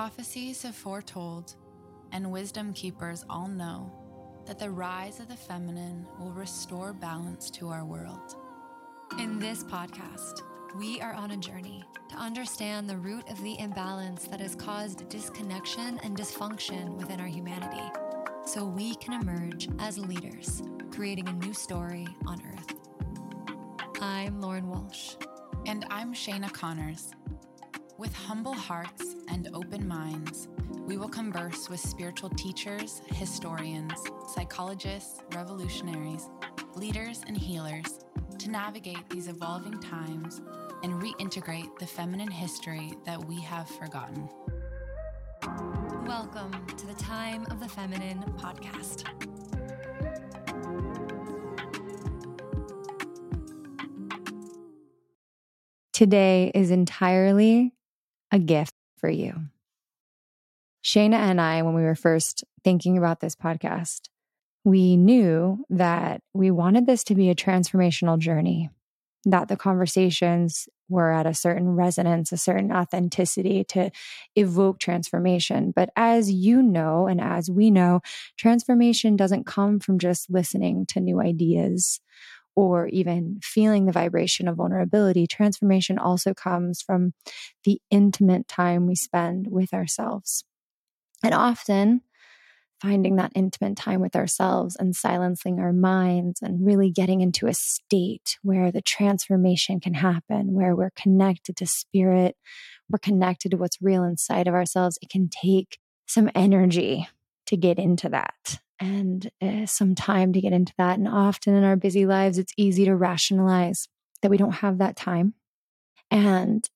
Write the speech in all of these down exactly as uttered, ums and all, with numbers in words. Prophecies have foretold, and wisdom keepers all know, that the rise of the feminine will restore balance to our world. In this podcast, we are on a journey to understand the root of the imbalance that has caused disconnection and dysfunction within our humanity, so we can emerge as leaders, creating a new story on Earth. I'm Lauren Walsh. And I'm Shayna Connors. With humble hearts and open minds, we will converse with spiritual teachers, historians, psychologists, revolutionaries, leaders, and healers to navigate these evolving times and reintegrate the feminine history that we have forgotten. Welcome to the Time of the Feminine podcast. Today is entirely a gift for you. Shayna and I, when we were first thinking about this podcast, we knew that we wanted this to be a transformational journey, that the conversations were at a certain resonance, a certain authenticity to evoke transformation. But as you know, and as we know, transformation doesn't come from just listening to new ideas or even feeling the vibration of vulnerability. Transformation also comes from the intimate time we spend with ourselves. And often, finding that intimate time with ourselves and silencing our minds and really getting into a state where the transformation can happen, where we're connected to spirit, we're connected to what's real inside of ourselves. It can take some energy to get into that. And uh, some time to get into that. And often in our busy lives, it's easy to rationalize that we don't have that time. And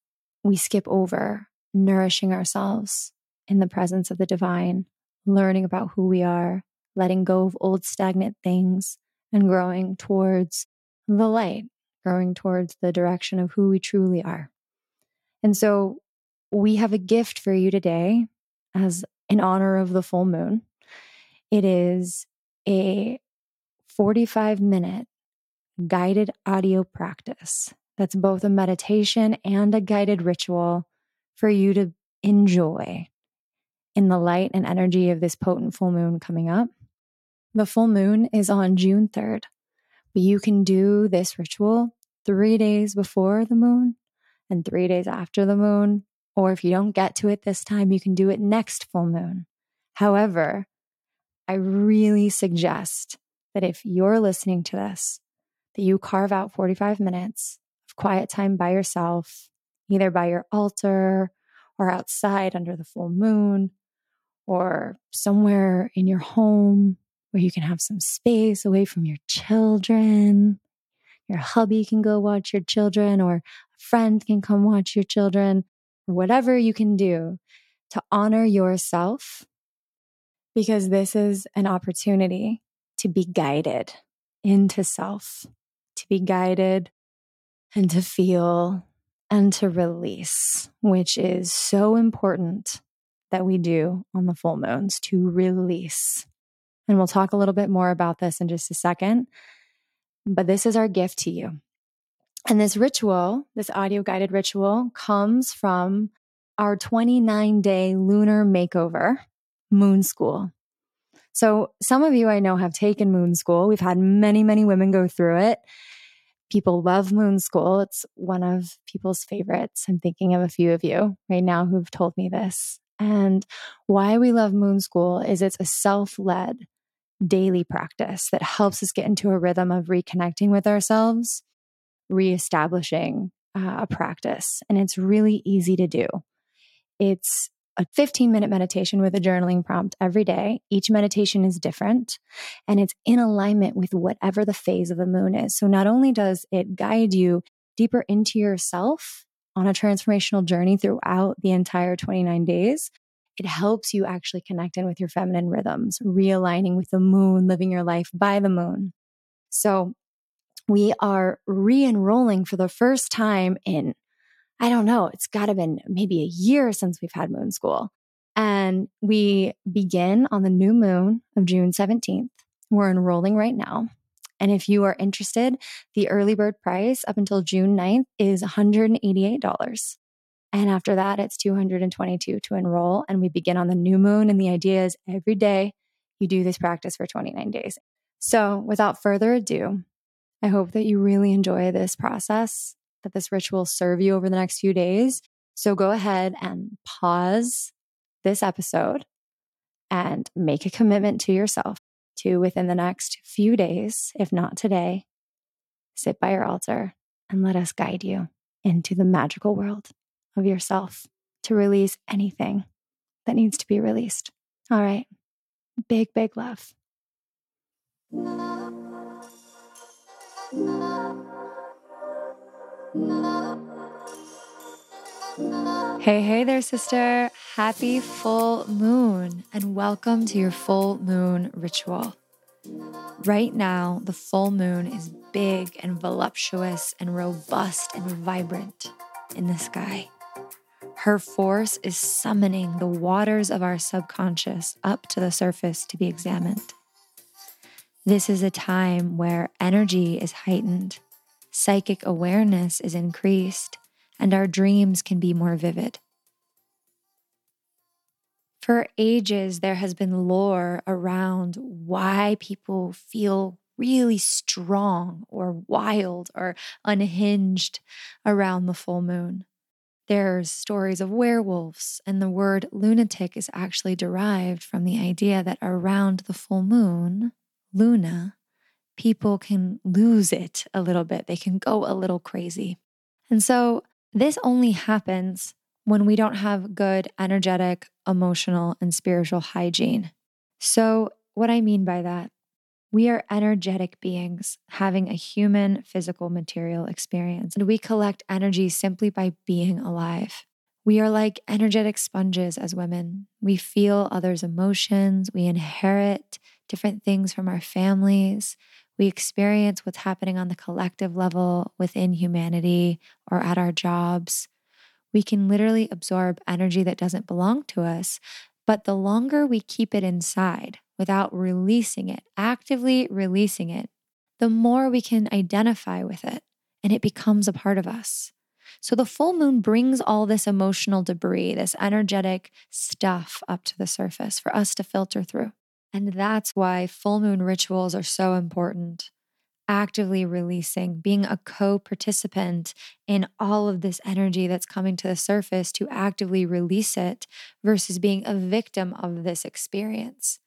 we skip over nourishing ourselves in the presence of the divine, learning about who we are, letting go of old stagnant things, and growing towards the light, growing towards the direction of who we truly are. And so we have a gift for you today as in honor of the full moon. It is a forty-five minute guided audio practice that's both a meditation and a guided ritual for you to enjoy in the light and energy of this potent full moon coming up. The full moon is on June third, but you can do this ritual three days before the moon and three days after the moon. Or if you don't get to it this time, you can do it next full moon. However, I really suggest that if you're listening to this, that you carve out forty-five minutes of quiet time by yourself, either by your altar or outside under the full moon or somewhere in your home where you can have some space away from your children. Your hubby can go watch your children, or a friend can come watch your children, or whatever you can do to honor yourself. Because this is an opportunity to be guided into self, to be guided and to feel and to release, which is so important that we do on the full moons, to release. And we'll talk a little bit more about this in just a second, but this is our gift to you. And this ritual, this audio guided ritual, comes from our twenty-nine day lunar makeover, Moon School. So some of you I know have taken Moon School. We've had many, many women go through it. People love Moon School. It's one of people's favorites. I'm thinking of a few of you right now who've told me this. And why we love Moon School is it's a self-led daily practice that helps us get into a rhythm of reconnecting with ourselves, reestablishing uh, a practice. And it's really easy to do. It's a fifteen minute meditation with a journaling prompt every day. Each meditation is different, and it's in alignment with whatever the phase of the moon is. So not only does it guide you deeper into yourself on a transformational journey throughout the entire twenty-nine days, it helps you actually connect in with your feminine rhythms, realigning with the moon, living your life by the moon. So we are re-enrolling for the first time in, I don't know, it's got to have been maybe a year since we've had Moon School. And we begin on the new moon of June seventeenth. We're enrolling right now. And if you are interested, the early bird price up until June ninth is one hundred eighty-eight dollars. And after that, it's two hundred twenty-two to enroll. And we begin on the new moon. And the idea is every day you do this practice for twenty-nine days. So without further ado, I hope that you really enjoy this process, that this ritual serve you over the next few days. So go ahead and pause this episode and make a commitment to yourself to, within the next few days, if not today, sit by your altar and let us guide you into the magical world of yourself to release anything that needs to be released. All right. Big, big love. Love. Love. Love. Love. Hey, hey there, sister. Happy full moon and welcome to your full moon ritual. Right now, the full moon is big and voluptuous and robust and vibrant in the sky. Her force is summoning the waters of our subconscious up to the surface to be examined. This is a time where energy is heightened, psychic awareness is increased, and our dreams can be more vivid. For ages, there has been lore around why people feel really strong or wild or unhinged around the full moon. There's stories of werewolves, and the word lunatic is actually derived from the idea that around the full moon, Luna, people can lose it a little bit. They can go a little crazy. And so this only happens when we don't have good energetic, emotional, and spiritual hygiene. So what I mean by that, we are energetic beings having a human, physical, material experience, and we collect energy simply by being alive. We are like energetic sponges as women. We feel others' emotions. We inherit different things from our families. We experience what's happening on the collective level within humanity or at our jobs. We can literally absorb energy that doesn't belong to us, but the longer we keep it inside, without releasing it, actively releasing it, the more we can identify with it and it becomes a part of us. So the full moon brings all this emotional debris, this energetic stuff up to the surface for us to filter through. And that's why full moon rituals are so important. Actively releasing, being a co-participant in all of this energy that's coming to the surface to actively release it versus being a victim of this experience.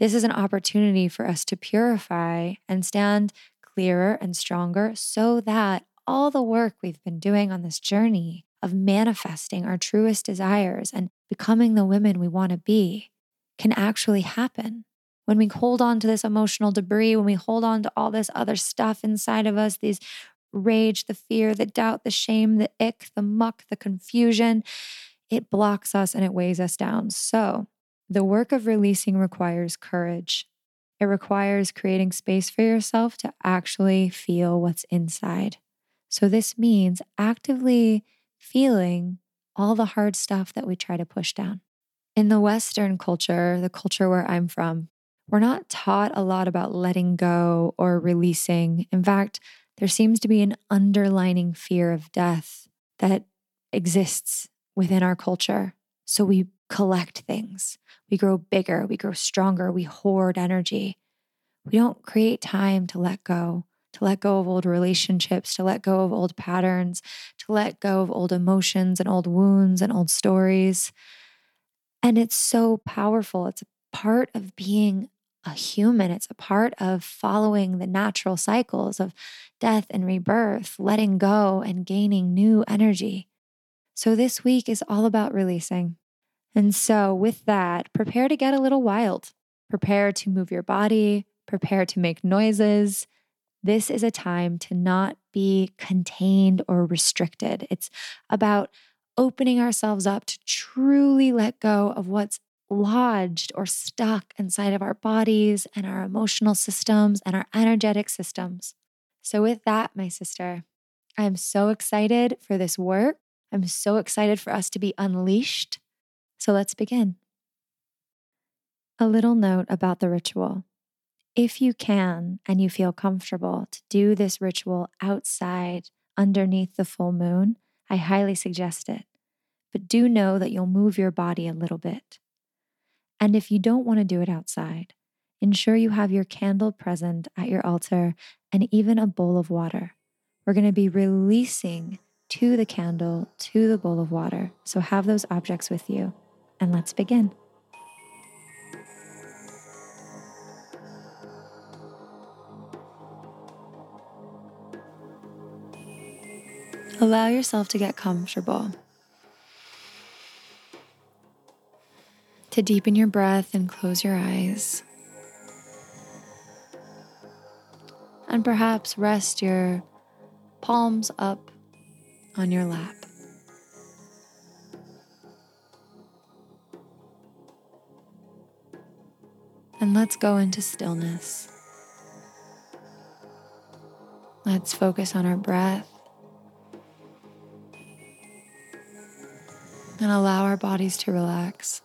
This is an opportunity for us to purify and stand clearer and stronger so that all the work we've been doing on this journey of manifesting our truest desires and becoming the women we want to be can actually happen. When we hold on to this emotional debris, when we hold on to all this other stuff inside of us, these rage, the fear, the doubt, the shame, the ick, the muck, the confusion, it blocks us and it weighs us down. So the work of releasing requires courage. It requires creating space for yourself to actually feel what's inside. So this means actively feeling all the hard stuff that we try to push down. In the Western culture, the culture where I'm from, we're not taught a lot about letting go or releasing. In fact, there seems to be an underlining fear of death that exists within our culture. So we collect things. We grow bigger. We grow stronger. We hoard energy. We don't create time to let go, to let go of old relationships, to let go of old patterns, to let go of old emotions and old wounds and old stories. And it's so powerful. It's a part of being a human. It's a part of following the natural cycles of death and rebirth, letting go and gaining new energy. So this week is all about releasing. And so with that, prepare to get a little wild. Prepare to move your body. Prepare to make noises. This is a time to not be contained or restricted. It's about opening ourselves up to truly let go of what's lodged or stuck inside of our bodies and our emotional systems and our energetic systems. So with that, my sister, I'm so excited for this work. I'm so excited for us to be unleashed. So let's begin. A little note about the ritual. If you can and you feel comfortable to do this ritual outside, underneath the full moon, I highly suggest it. but do know that you'll move your body a little bit. And if you don't want to do it outside, ensure you have your candle present at your altar and even a bowl of water. We're going to be releasing to the candle, to the bowl of water. So have those objects with you, and let's begin. Allow yourself to get comfortable, to deepen your breath and close your eyes. And perhaps rest your palms up on your lap. And let's go into stillness. Let's focus on our breath and allow our bodies to relax.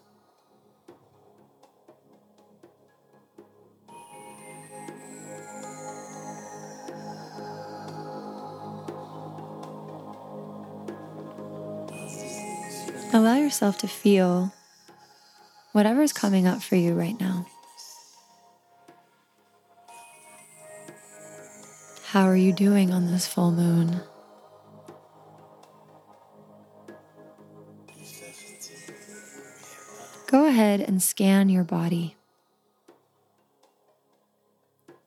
Allow yourself to feel whatever's coming up for you right now. How are you doing on this full moon? Go ahead and scan your body.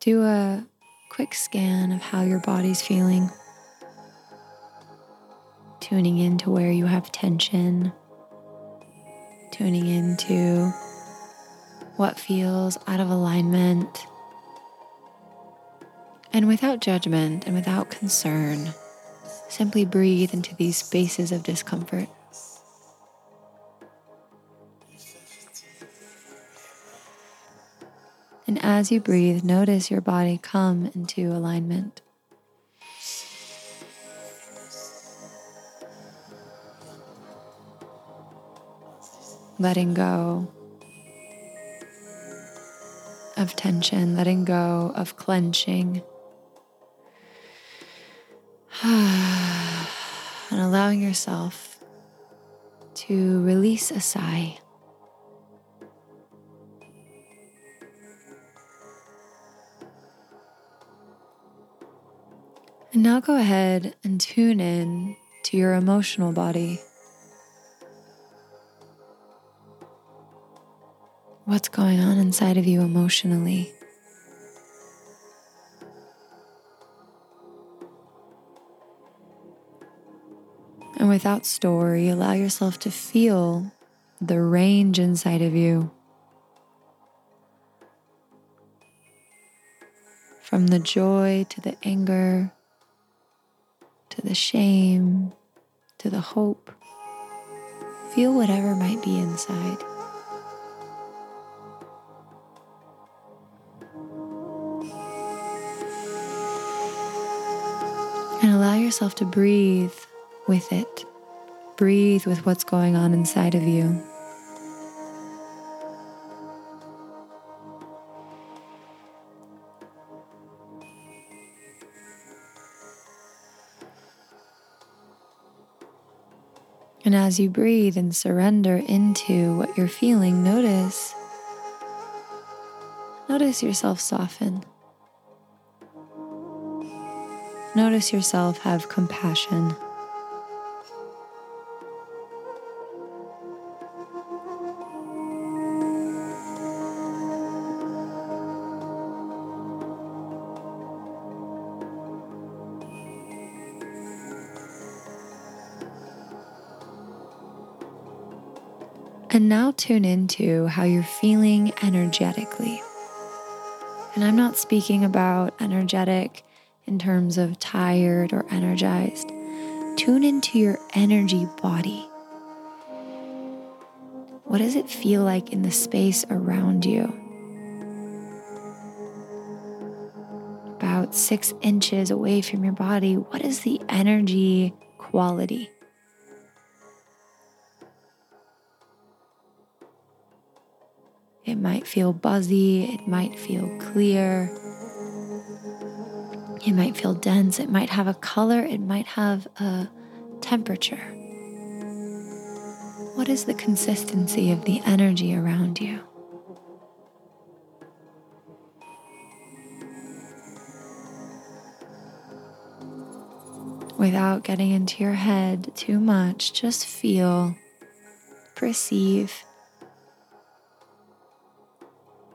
Do a quick scan of how your body's feeling. Tuning in to where you have tension, tuning into what feels out of alignment, and without judgment and without concern, simply breathe into these spaces of discomfort. And as you breathe, notice your body come into alignment. Letting go of tension, letting go of clenching, and allowing yourself to release a sigh. And now go ahead and tune in to your emotional body. What's going on inside of you emotionally? And without story, allow yourself to feel the range inside of you. From the joy to the anger, to the shame, to the hope. Feel whatever might be inside. And allow yourself to breathe with it. Breathe with what's going on inside of you. And as you breathe and surrender into what you're feeling, notice, notice yourself soften. Notice yourself have compassion. And now tune into how you're feeling energetically. And I'm not speaking about energetic in terms of tired or energized. Tune into your energy body. What does it feel like in the space around you? About six inches away from your body, what is the energy quality? It might feel buzzy, it might feel clear. It might feel dense, it might have a color, it might have a temperature. What is the consistency of the energy around you? Without getting into your head too much, just feel, perceive.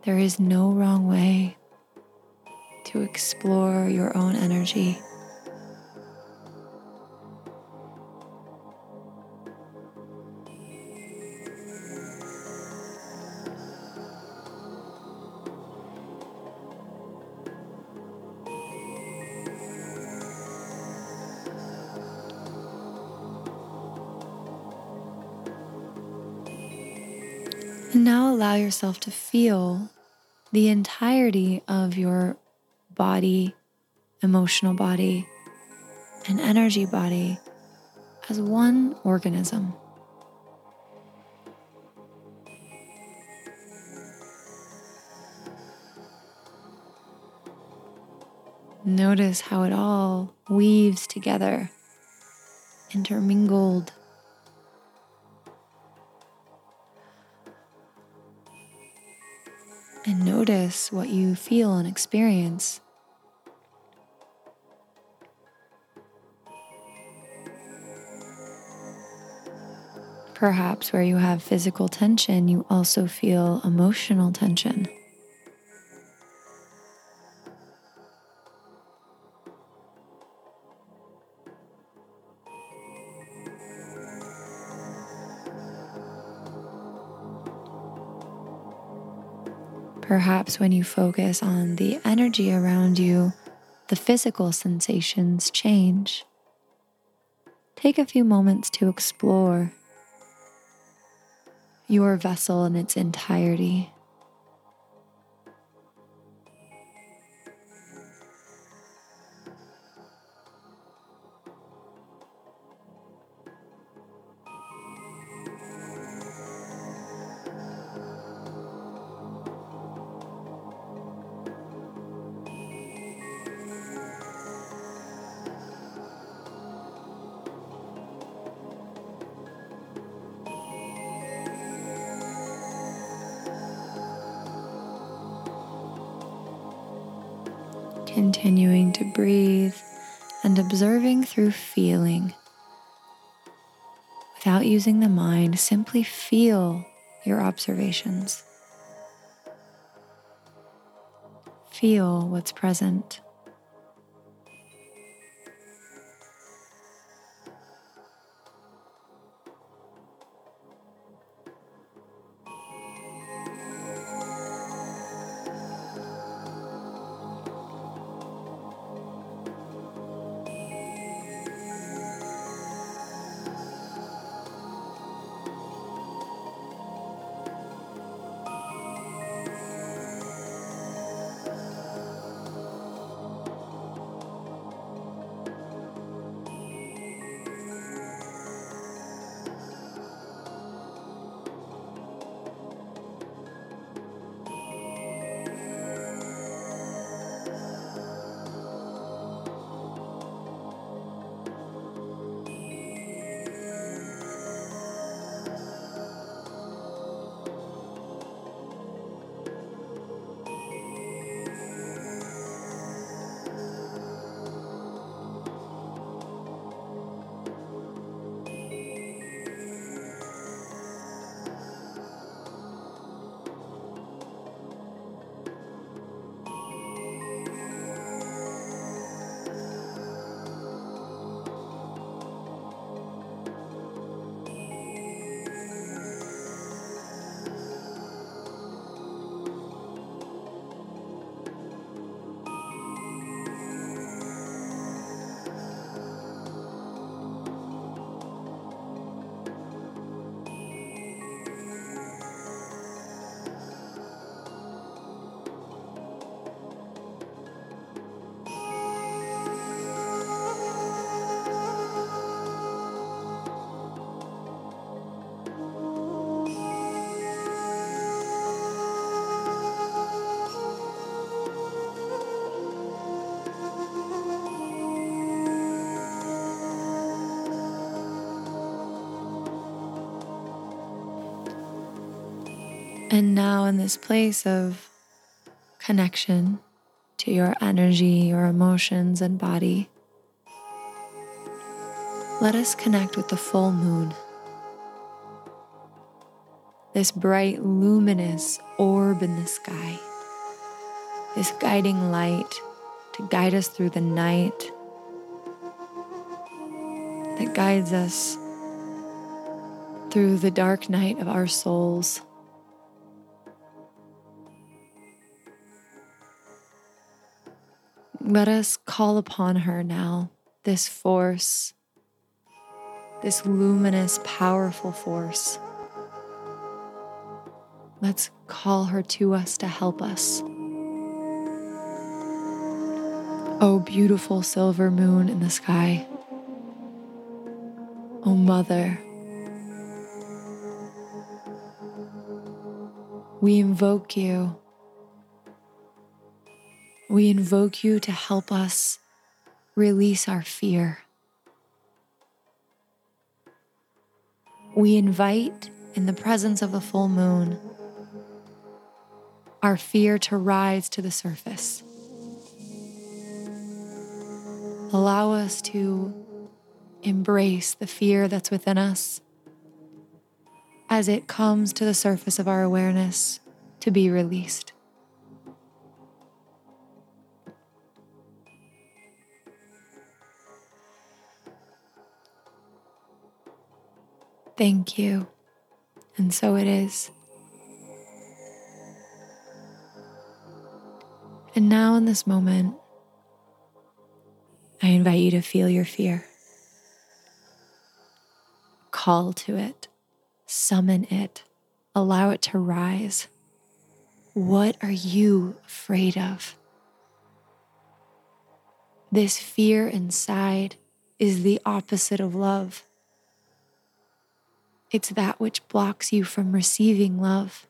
There is no wrong way to explore your own energy. And now allow yourself to feel the entirety of your body, emotional body, and energy body as one organism. Notice how it all weaves together, intermingled. And notice what you feel and experience. Perhaps where you have physical tension, you also feel emotional tension. Perhaps when you focus on the energy around you, the physical sensations change. Take a few moments to explore your vessel in its entirety. Continuing to breathe and observing through feeling. Without using the mind, simply feel your observations. Feel what's present. And now in this place of connection to your energy, your emotions, and body, let us connect with the full moon. This bright, luminous orb in the sky, this guiding light to guide us through the night, that guides us through the dark night of our souls. Let us call upon her now, this force, this luminous, powerful force. Let's call her to us to help us. Oh, beautiful silver moon in the sky. Oh, Mother. We invoke you. We invoke you to help us release our fear. We invite, in the presence of the full moon, our fear to rise to the surface. Allow us to embrace the fear that's within us as it comes to the surface of our awareness to be released. Thank you, and so it is. And now in this moment, I invite you to feel your fear. Call to it, summon it, allow it to rise. What are you afraid of? This fear inside is the opposite of love. It's that which blocks you from receiving love.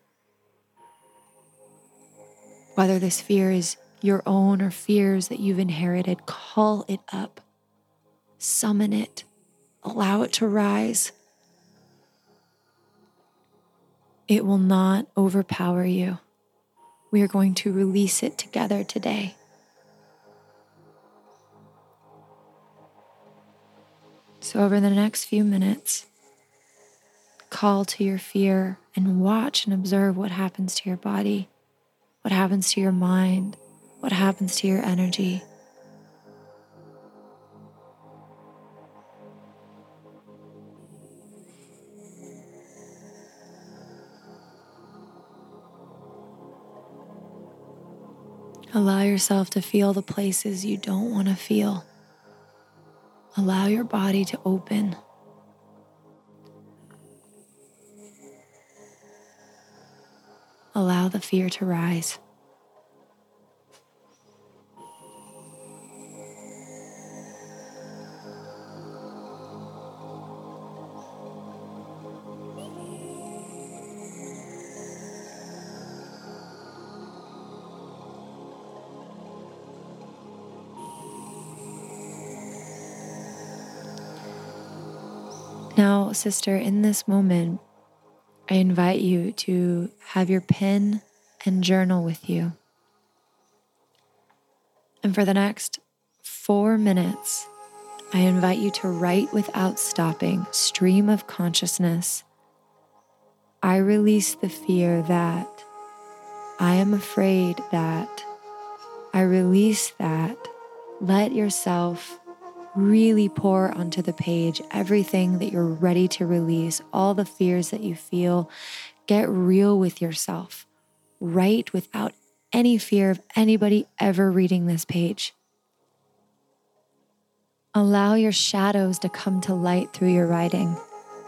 Whether this fear is your own or fears that you've inherited, call it up, summon it, allow it to rise. It will not overpower you. We are going to release it together today. So over the next few minutes, call to your fear and watch and observe what happens to your body. What happens to your mind? What happens to your energy? Allow yourself to feel the places you don't want to feel. Allow your body to open. Allow the fear to rise. Now, sister, in this moment, I invite you to have your pen and journal with you. And for the next four minutes, I invite you to write without stopping, stream of consciousness. I release the fear that I am afraid that I release that. Let yourself really pour onto the page everything that you're ready to release, all the fears that you feel. Get real with yourself. Write without any fear of anybody ever reading this page. Allow your shadows to come to light through your writing.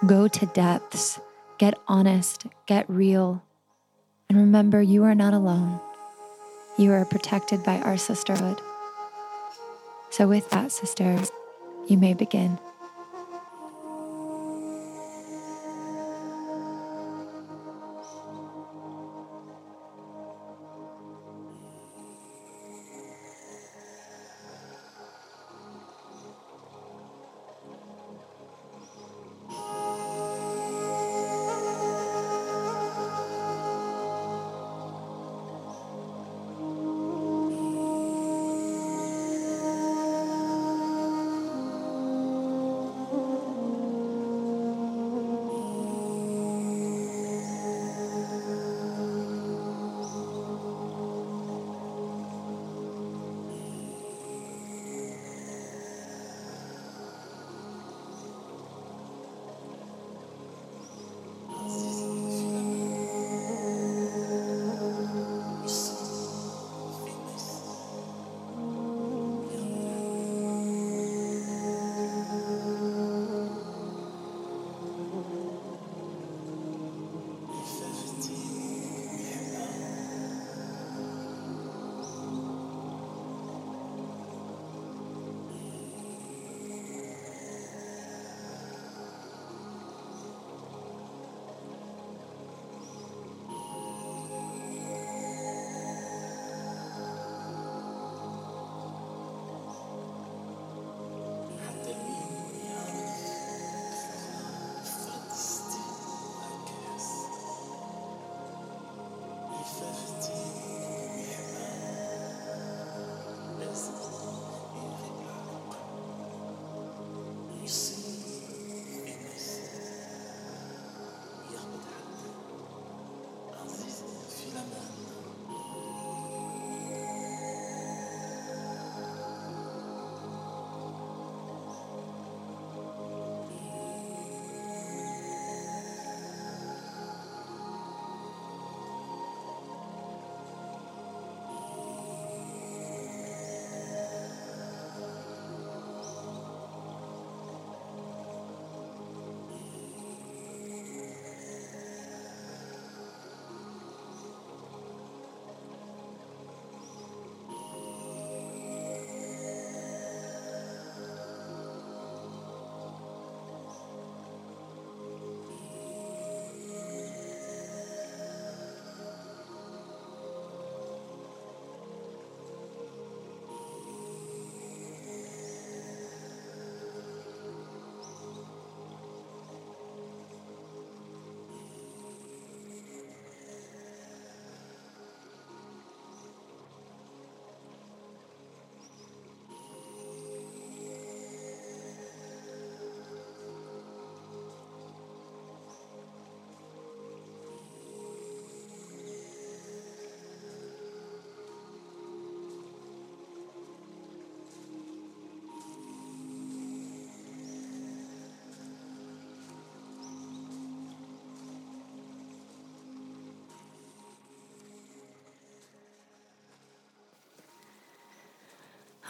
Go to depths. Get honest. Get real. And remember, you are not alone. You are protected by our sisterhood. So with that, sister, you may begin.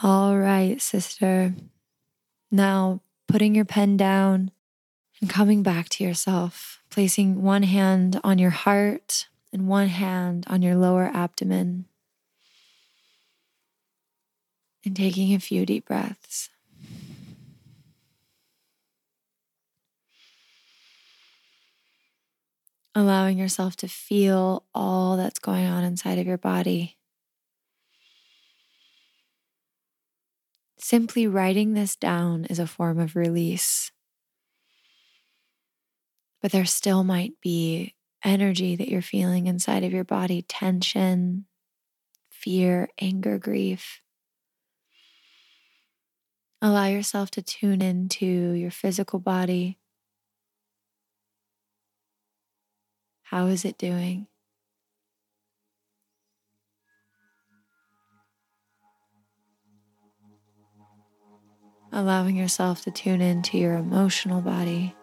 All right, sister. Now, putting your pen down and coming back to yourself, placing one hand on your heart and one hand on your lower abdomen, and taking a few deep breaths. Allowing yourself to feel all that's going on inside of your body. Simply writing this down is a form of release. But there still might be energy that you're feeling inside of your body, tension, fear, anger, grief. Allow yourself to tune into your physical body. How is it doing? Allowing yourself to tune into your emotional body.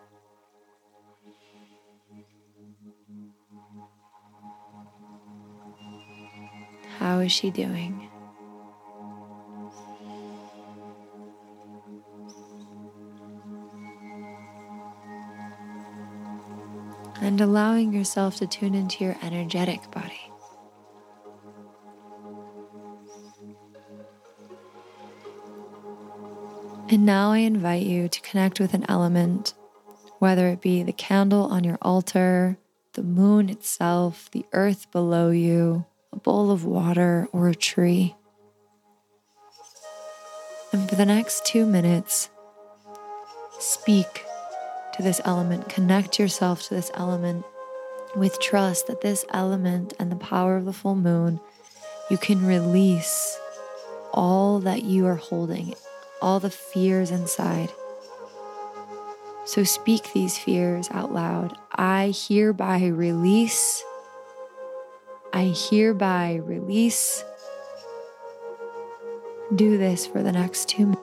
How is she doing? And allowing yourself to tune into your energetic body. And now I invite you to connect with an element, whether it be the candle on your altar, the moon itself, the earth below you, a bowl of water, or a tree. And for the next two minutes, speak to this element, connect yourself to this element with trust that this element and the power of the full moon, you can release all that you are holding, all the fears inside. So speak these fears out loud. I hereby release. I hereby release. Do this for the next two minutes.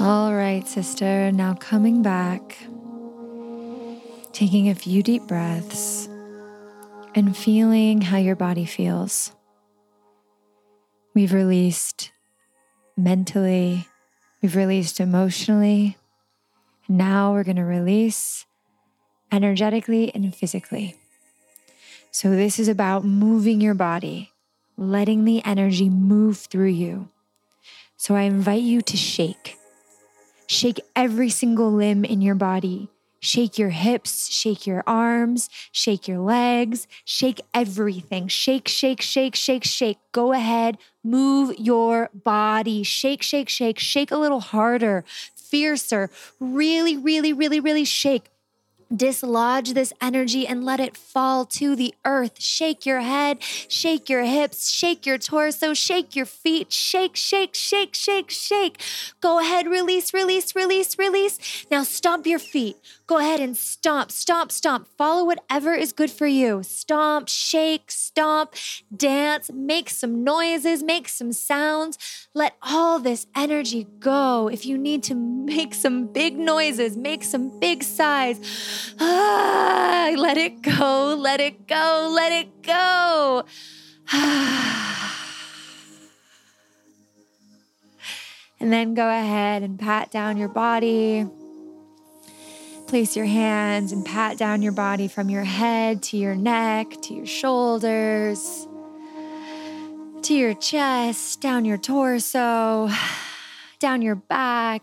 All right, sister, now coming back, taking a few deep breaths and feeling how your body feels. We've released mentally, we've released emotionally. Now we're going to release energetically and physically. So this is about moving your body, letting the energy move through you. So I invite you to shake. Shake every single limb in your body. Shake your hips, shake your arms, shake your legs, shake everything. Shake, shake, shake, shake, shake. Go ahead, move your body. Shake, shake, shake, shake a little harder, fiercer. Really, really, really, really shake. Dislodge this energy and let it fall to the earth. Shake your head, shake your hips, shake your torso, shake your feet, shake, shake, shake, shake, shake. Go ahead, release, release, release, release. Now stomp your feet. Go ahead and stomp, stomp, stomp. Follow whatever is good for you. Stomp, shake, stomp, dance, make some noises, make some sounds. Let all this energy go. If you need to make some big noises, make some big sighs. Ah, let it go, let it go, let it go. Ah. And then go ahead and pat down your body. Place your hands and pat down your body from your head to your neck, to your shoulders, to your chest, down your torso, down your back,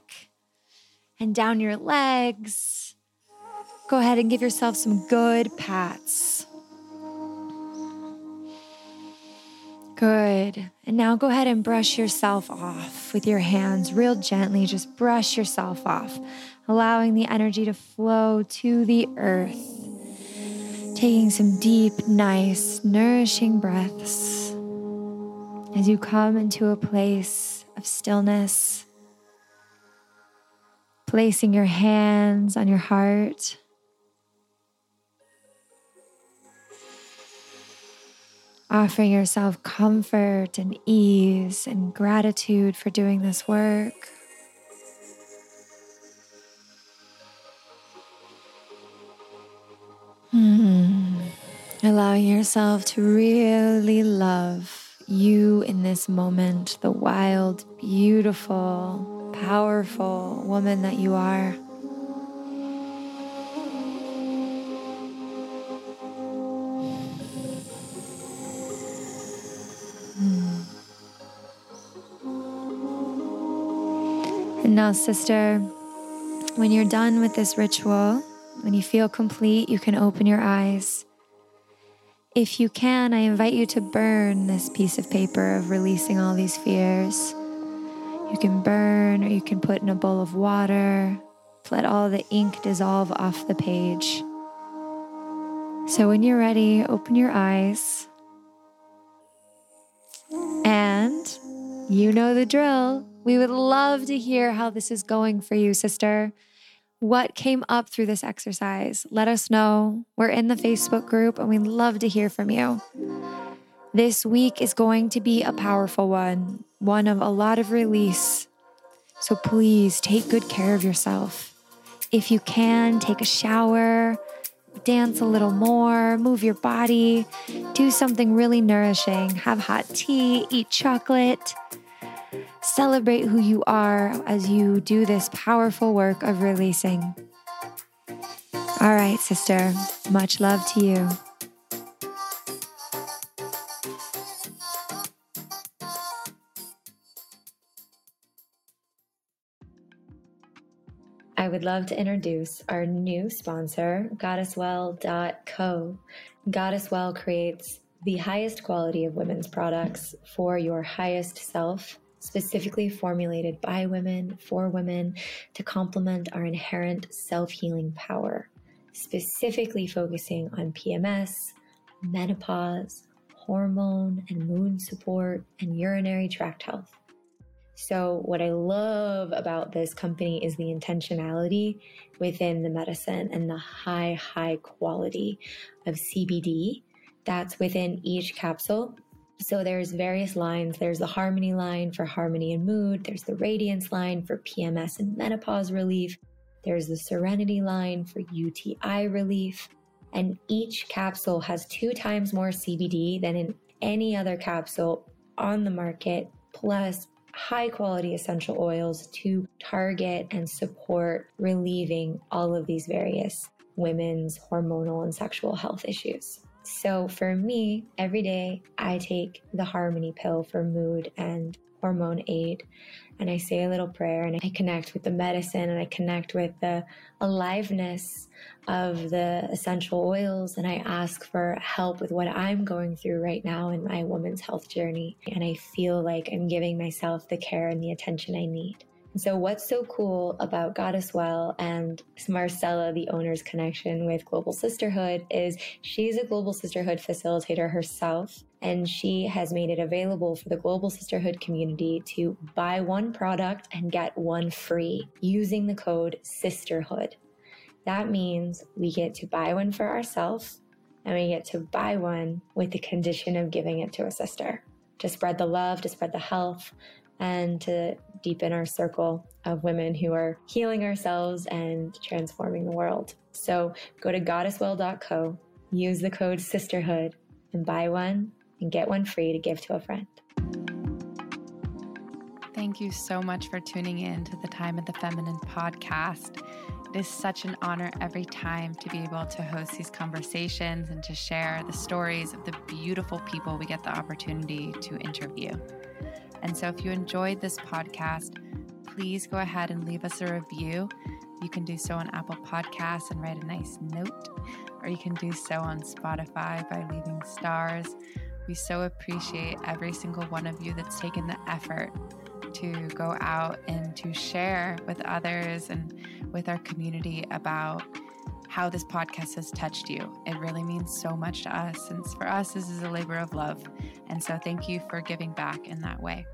and down your legs. Go ahead and give yourself some good pats. Good. And now go ahead and brush yourself off with your hands, real gently. Just brush yourself off, allowing the energy to flow to the earth. Taking some deep, nice, nourishing breaths as you come into a place of stillness. Placing your hands on your heart. Offering yourself comfort and ease and gratitude for doing this work. Hmm. Allowing yourself to really love you in this moment, the wild, beautiful, powerful woman that you are. And now, sister, when you're done with this ritual, when you feel complete, you can open your eyes. If you can, I invite you to burn this piece of paper of releasing all these fears. You can burn, or you can put in a bowl of water. Let all the ink dissolve off the page. So when you're ready, open your eyes. And you know the drill. We would love to hear how this is going for you, sister. What came up through this exercise? Let us know. We're in the Facebook group and we'd love to hear from you. This week is going to be a powerful one, one of a lot of release. So please take good care of yourself. If you can, take a shower, dance a little more, move your body, do something really nourishing, have hot tea, eat chocolate. Celebrate who you are as you do this powerful work of releasing. All right, sister, much love to you. I would love to introduce our new sponsor, Goddess Well dot co. GoddessWell creates the highest quality of women's products for your highest self, specifically formulated by women, for women, to complement our inherent self-healing power, specifically focusing on P M S, menopause, hormone and moon support, and urinary tract health. So what I love about this company is the intentionality within the medicine and the high, high quality of C B D that's within each capsule. So there's various lines. There's the harmony line for harmony and mood. There's the radiance line for P M S and menopause relief. There's the serenity line for U T I relief. And each capsule has two times more C B D than in any other capsule on the market, plus high quality essential oils to target and support relieving all of these various women's hormonal and sexual health issues. So for me, every day I take the harmony pill for mood and hormone aid, and I say a little prayer, and I connect with the medicine, and I connect with the aliveness of the essential oils, and I ask for help with what I'm going through right now in my woman's health journey. And I feel like I'm giving myself the care and the attention I need. And so what's so cool about Goddess Well and Marcella, the owner's connection with Global Sisterhood, is she's a Global Sisterhood facilitator herself. And she has made it available for the Global Sisterhood community to buy one product and get one free using the code SISTERHOOD. That means we get to buy one for ourselves, and we get to buy one with the condition of giving it to a sister, to spread the love, to spread the health, and to deepen our circle of women who are healing ourselves and transforming the world. So go to Goddess Well dot co, use the code SISTERHOOD, and buy one and get one free to give to a friend. Thank you so much for tuning in to the Time of the Feminine podcast. It is such an honor every time to be able to host these conversations and to share the stories of the beautiful people we get the opportunity to interview. And so if you enjoyed this podcast, please go ahead and leave us a review. You can do so on Apple Podcasts and write a nice note, or you can do so on Spotify by leaving stars. We so appreciate every single one of you that's taken the effort to go out and to share with others and with our community about how this podcast has touched you. It really means so much to us, since for us, this is a labor of love. And so thank you for giving back in that way.